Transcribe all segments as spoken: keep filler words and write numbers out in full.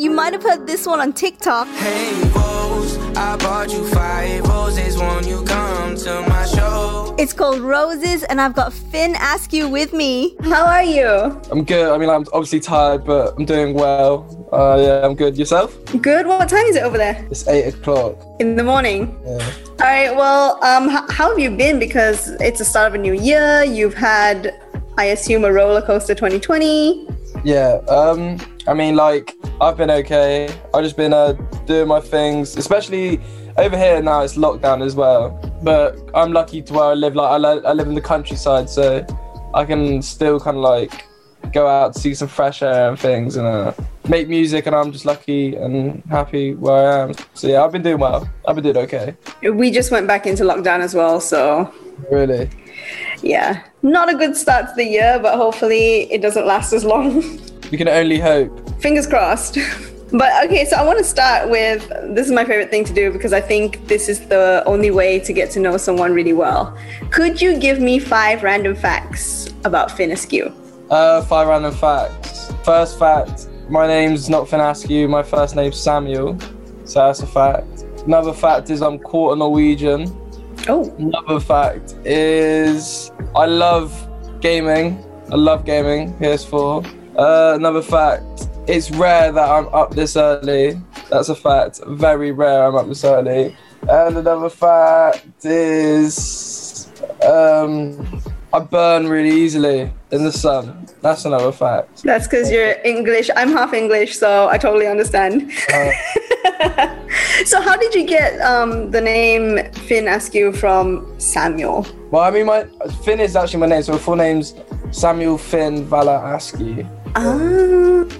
You might have heard this one on TikTok. Hey Rose, I bought you five roses, won't you come to my show? It's called Roses, and I've got Finn Askew with me. How are you? I'm good. I mean, I'm obviously tired, but I'm doing well. Uh, yeah, I'm good. Yourself? Good. What time is it over there? It's eight o'clock. In the morning? Yeah. All right, well, um, h- how have you been? Because it's the start of a new year. You've had, I assume, a roller coaster twenty twenty. Yeah, um, I mean, like, I've been okay. I've just been uh, doing my things, especially over here now it's lockdown as well. But I'm lucky to where I live, like I, li- I live in the countryside, so I can still kind of like go out, see some fresh air and things and uh, make music, and I'm just lucky and happy where I am. So yeah, I've been doing well. I've been doing okay. We just went back into lockdown as well, so. Really? Yeah, not a good start to the year, but hopefully it doesn't last as long. We can only hope. Fingers crossed. But okay, so I want to start with, this is my favorite thing to do because I think this is the only way to get to know someone really well. Could you give me five random facts about Finn Askew? Uh, five random facts. First fact, my name's not Finn Askew, my first name's Samuel. So that's a fact. Another fact is I'm quarter Norwegian. Oh. Another fact is I love gaming. I love gaming, P S four. Uh, another fact, it's rare that I'm up this early. That's a fact. Very rare I'm up this early. And another fact is um, I burn really easily in the sun. That's another fact. That's because you're English. I'm half English, so I totally understand. Uh, so how did you get um, the name Finn Askew from Samuel? Well, I mean, my Finn is actually my name, so my full name's Samuel Finn Vala Askew. Ah,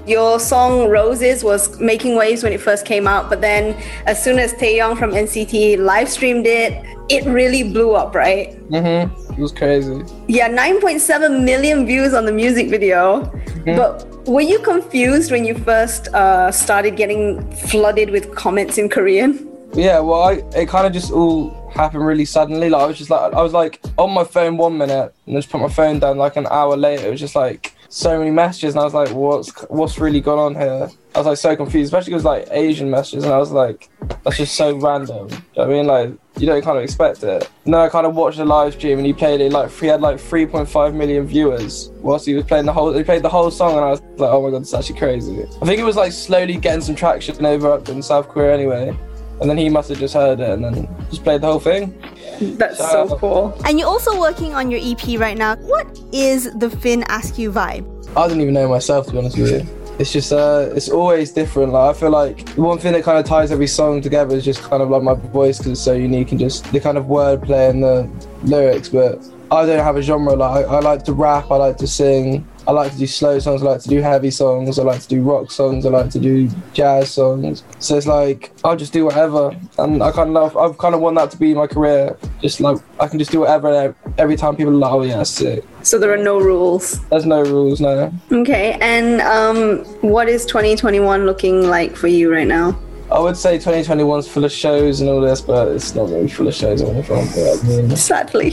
your song Roses was making waves when it first came out, but then as soon as Taeyong from N C T live streamed it, it really blew up, right? Mm-hmm. It was crazy. Yeah, nine point seven million views on the music video. Mm-hmm. But were you confused when you first uh, started getting flooded with comments in Korean? Yeah, well, I, it kind of just all happened really suddenly. Like I was just like, I was like on my phone one minute and I just put my phone down. Like an hour later, it was just like so many messages, and I was like, what's what's really gone on here? I was like so confused, especially because like Asian messages, and I was like, that's just so random. I mean, like, you don't kind of expect it. And then I kind of watched the live stream and he played it, like he had like three point five million viewers whilst he was playing the whole, he played the whole song, and I was like, oh my god, it's actually crazy. I think it was like slowly getting some traction over up in South Korea anyway. And then he must have just heard it and then just played the whole thing. That's so, so cool. And you're also working on your E P right now. What is the Finn Askew vibe? I don't even know myself, to be honest with you. It's just, uh, it's always different. Like I feel like the one thing that kind of ties every song together is just kind of like my voice, because it's so unique, and just the kind of wordplay and the lyrics. But I don't have a genre. Like I, I like to rap, I like to sing, I like to do slow songs, I like to do heavy songs, I like to do rock songs, I like to do jazz songs. So it's like, I'll just do whatever. And I kind of, I've kind of want that to be my career. Just like, I can just do whatever, and every time people are like, oh yeah, that's sick. So there are no rules? There's no rules, no. Okay, and um, what is twenty twenty-one looking like for you right now? I would say twenty twenty-one's full of shows and all this, but it's not really full of shows or anything. But I mean, sadly.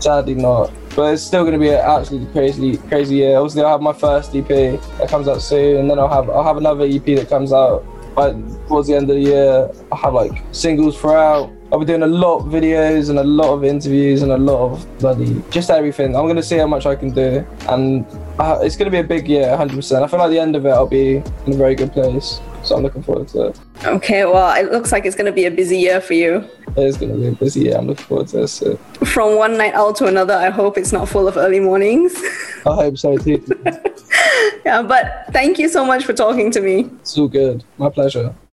Sadly not. But it's still going to be an absolutely crazy, crazy year. Obviously, I'll have my first E P that comes out soon, and then I'll have I'll have another E P that comes out by, towards the end of the year. I'll have like singles throughout. I'll be doing a lot of videos and a lot of interviews and a lot of bloody, just everything. I'm going to see how much I can do. And I, it's going to be a big year, one hundred percent. I feel like the end of it, I'll be in a very good place. So I'm looking forward to it. Okay, well, it looks like it's going to be a busy year for you. It is going to be a busy year. I'm looking forward to this. So. From one night owl to another, I hope it's not full of early mornings. I hope so too. Yeah, but thank you so much for talking to me. It's all good. My pleasure.